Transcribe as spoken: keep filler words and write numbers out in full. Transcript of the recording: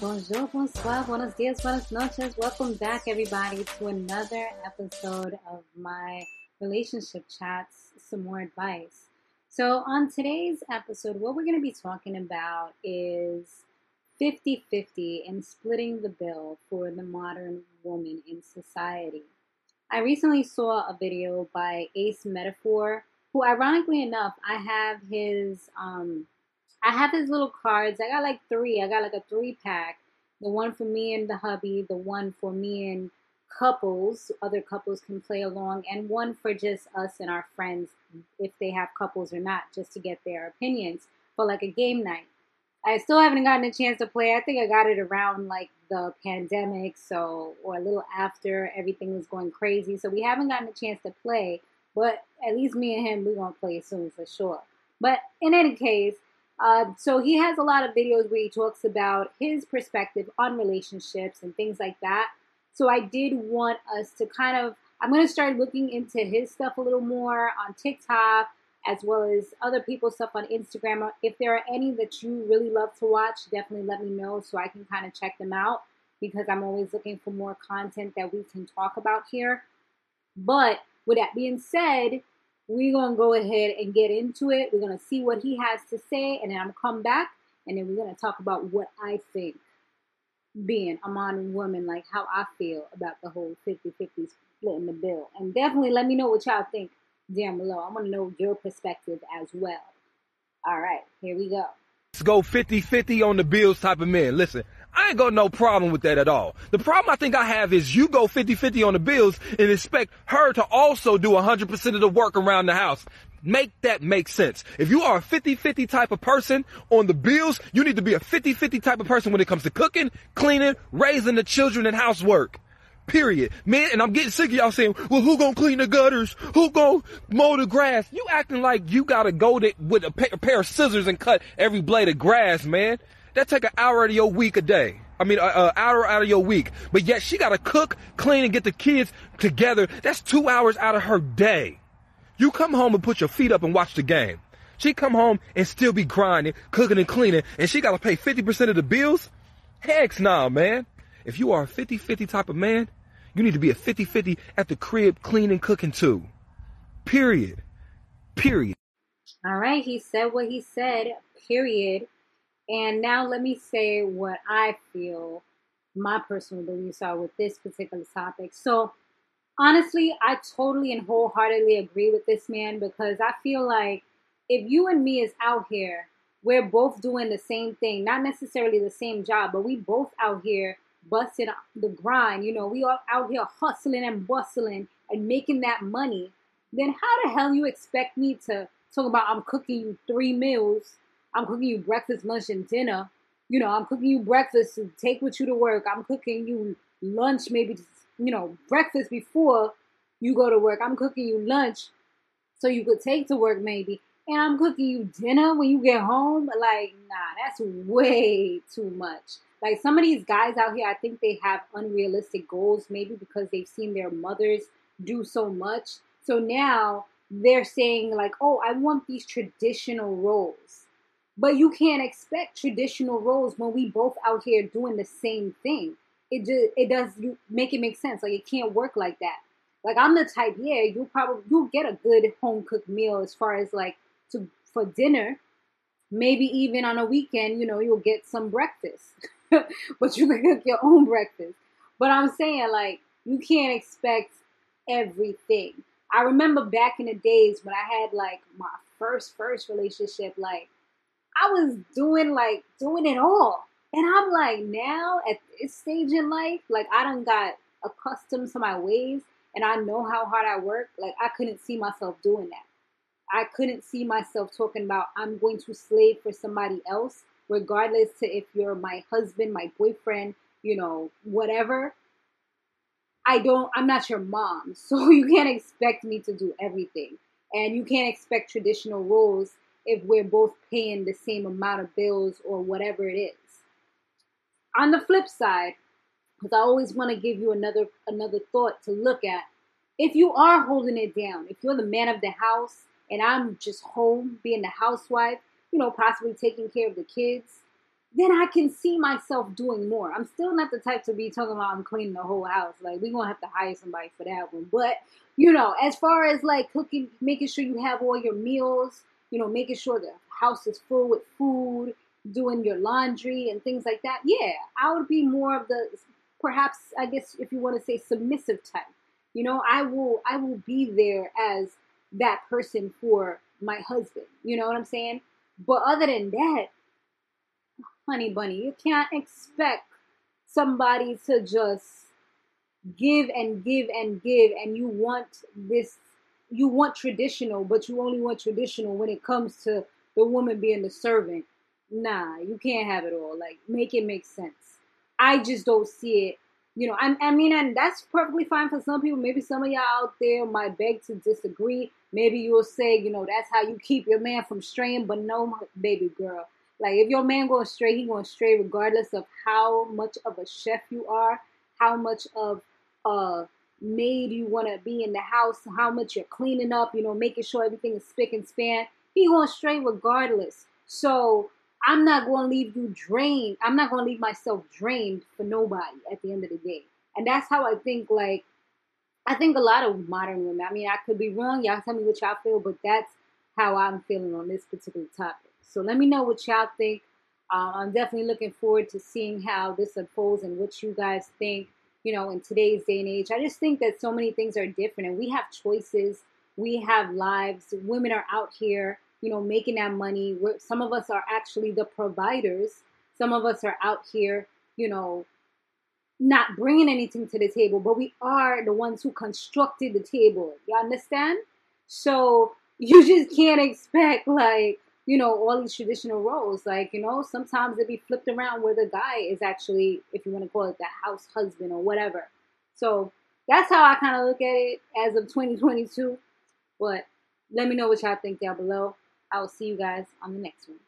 Bonjour, bonsoir, buenos dias, buenas noches. Welcome back, everybody, to another episode of my Relationship Chats, Some More Advice. So on today's episode, what we're going to be talking about is fifty-fifty and splitting the bill for the modern woman in society. I recently saw a video by Ace Metaphor, who ironically enough, I have his... um. I have his little cards. I got like three. I got like a three-pack. The one for me and the hubby, the one for me and couples, other couples can play along, and one for just us and our friends, if they have couples or not, just to get their opinions for like a game night. I still haven't gotten a chance to play. I think I got it around like the pandemic, so, or a little after everything was going crazy. So we haven't gotten a chance to play, but at least me and him, we're going to play soon for sure. But in any case, Uh, so he has a lot of videos where he talks about his perspective on relationships and things like that. So I did want us to kind of, I'm going to start looking into his stuff a little more on TikTok, as well as other people's stuff on Instagram. If there are any that you really love to watch, definitely let me know so I can kind of check them out, because I'm always looking for more content that we can talk about here. But with that being said, we're going to go ahead and get into it. We're going to see what he has to say, and then I'm going to come back, and then we're going to talk about what I think, being a modern woman, like how I feel about the whole fifty-fifty splitting the bill. And definitely let me know what y'all think down below. I want to know your perspective as well. All right, here we go. Let's go fifty-fifty on the bills type of men. Listen, I ain't got no problem with that at all. The problem I think I have is you go fifty-fifty on the bills and expect her to also do one hundred percent of the work around the house. Make that make sense. If you are a fifty-fifty type of person on the bills, you need to be a fifty-fifty type of person when it comes to cooking, cleaning, raising the children, and housework. Period. Man, and I'm getting sick of y'all saying, well, who gonna clean the gutters? Who gonna mow the grass? You acting like you gotta go to, with a, pa a pair of scissors and cut every blade of grass, man. That take an hour out of your week a day. I mean, an hour out of your week. But yet she gotta cook, clean, and get the kids together. That's two hours out of her day. You come home and put your feet up and watch the game. She come home and still be grinding, cooking, and cleaning, and she gotta pay fifty percent of the bills? Heck nah, man. If you are a fifty-fifty type of man, you need to be a fifty-fifty at the crib, cleaning, cooking too. Period. Period. All right. He said what he said. Period. And now let me say what I feel my personal beliefs are with this particular topic. So honestly, I totally and wholeheartedly agree with this man, because I feel like if you and me is out here, we're both doing the same thing, not necessarily the same job, but we both out here busting the grind, you know, we are out here hustling and bustling and making that money, then how the hell you expect me to talk about I'm cooking you three meals, I'm cooking you breakfast, lunch, and dinner, you know, I'm cooking you breakfast to take with you to work, I'm cooking you lunch, maybe, just, you know, breakfast before you go to work, I'm cooking you lunch so you could take to work maybe, and I'm cooking you dinner when you get home. Like, nah, that's way too much. Like, some of these guys out here, I think they have unrealistic goals, maybe because they've seen their mothers do so much. So now they're saying like, oh, I want these traditional roles. But you can't expect traditional roles when we both out here doing the same thing. It just, it does make it make sense. Like, it can't work like that. Like, I'm the type, yeah, you probably, you'll get a good home-cooked meal as far as like to, for dinner. Maybe even on a weekend, you know, you'll get some breakfast. But you can cook your own breakfast. But I'm saying, like, you can't expect everything. I remember back in the days when I had, like, my first, first relationship, like, I was doing, like, doing it all. And I'm like, now, at this stage in life, like, I done got accustomed to my ways, and I know how hard I work. Like, I couldn't see myself doing that. I couldn't see myself talking about I'm going to slave for somebody else, regardless to if you're my husband, my boyfriend, you know, whatever. I don't, I'm not your mom. So you can't expect me to do everything. And you can't expect traditional roles if we're both paying the same amount of bills or whatever it is. On the flip side, because I always want to give you another, another thought to look at. If you are holding it down, if you're the man of the house and I'm just home being the housewife, you know, possibly taking care of the kids, then I can see myself doing more. I'm still not the type to be talking about I'm cleaning the whole house. Like, we're going to have to hire somebody for that one. But, you know, as far as, like, cooking, making sure you have all your meals, you know, making sure the house is full with food, doing your laundry and things like that. Yeah, I would be more of the, perhaps, I guess, if you want to say submissive type. You know, I will, I will be there as that person for my husband. You know what I'm saying? But other than that, honey bunny, you can't expect somebody to just give and give and give, and you want this, you want traditional, but you only want traditional when it comes to the woman being the servant. Nah, you can't have it all. Like, make it make sense. I just don't see it. You know, I, I mean, and that's perfectly fine for some people. Maybe some of y'all out there might beg to disagree. Maybe you'll say, you know, that's how you keep your man from straying. But no, baby girl. Like, if your man goes stray, he going stray regardless of how much of a chef you are, how much of a maid you want to be in the house, how much you're cleaning up, you know, making sure everything is spick and span. He going stray regardless. So I'm not going to leave you drained. I'm not going to leave myself drained for nobody at the end of the day. And that's how I think, like, I think a lot of modern women, I mean, I could be wrong. Y'all tell me what y'all feel, but that's how I'm feeling on this particular topic. So let me know what y'all think. Uh, I'm definitely looking forward to seeing how this unfolds and what you guys think, you know, in today's day and age. I just think that so many things are different, and we have choices. We have lives. Women are out here, you know, making that money. We're, some of us are actually the providers. Some of us are out here, you know, not bringing anything to the table, but we are the ones who constructed the table. You understand? So you just can't expect, like, you know, all these traditional roles. Like, you know, sometimes it be flipped around where the guy is actually, if you want to call it, the house husband or whatever. So that's how I kind of look at it as of twenty twenty-two. But let me know what y'all think down below. I will see you guys on the next one.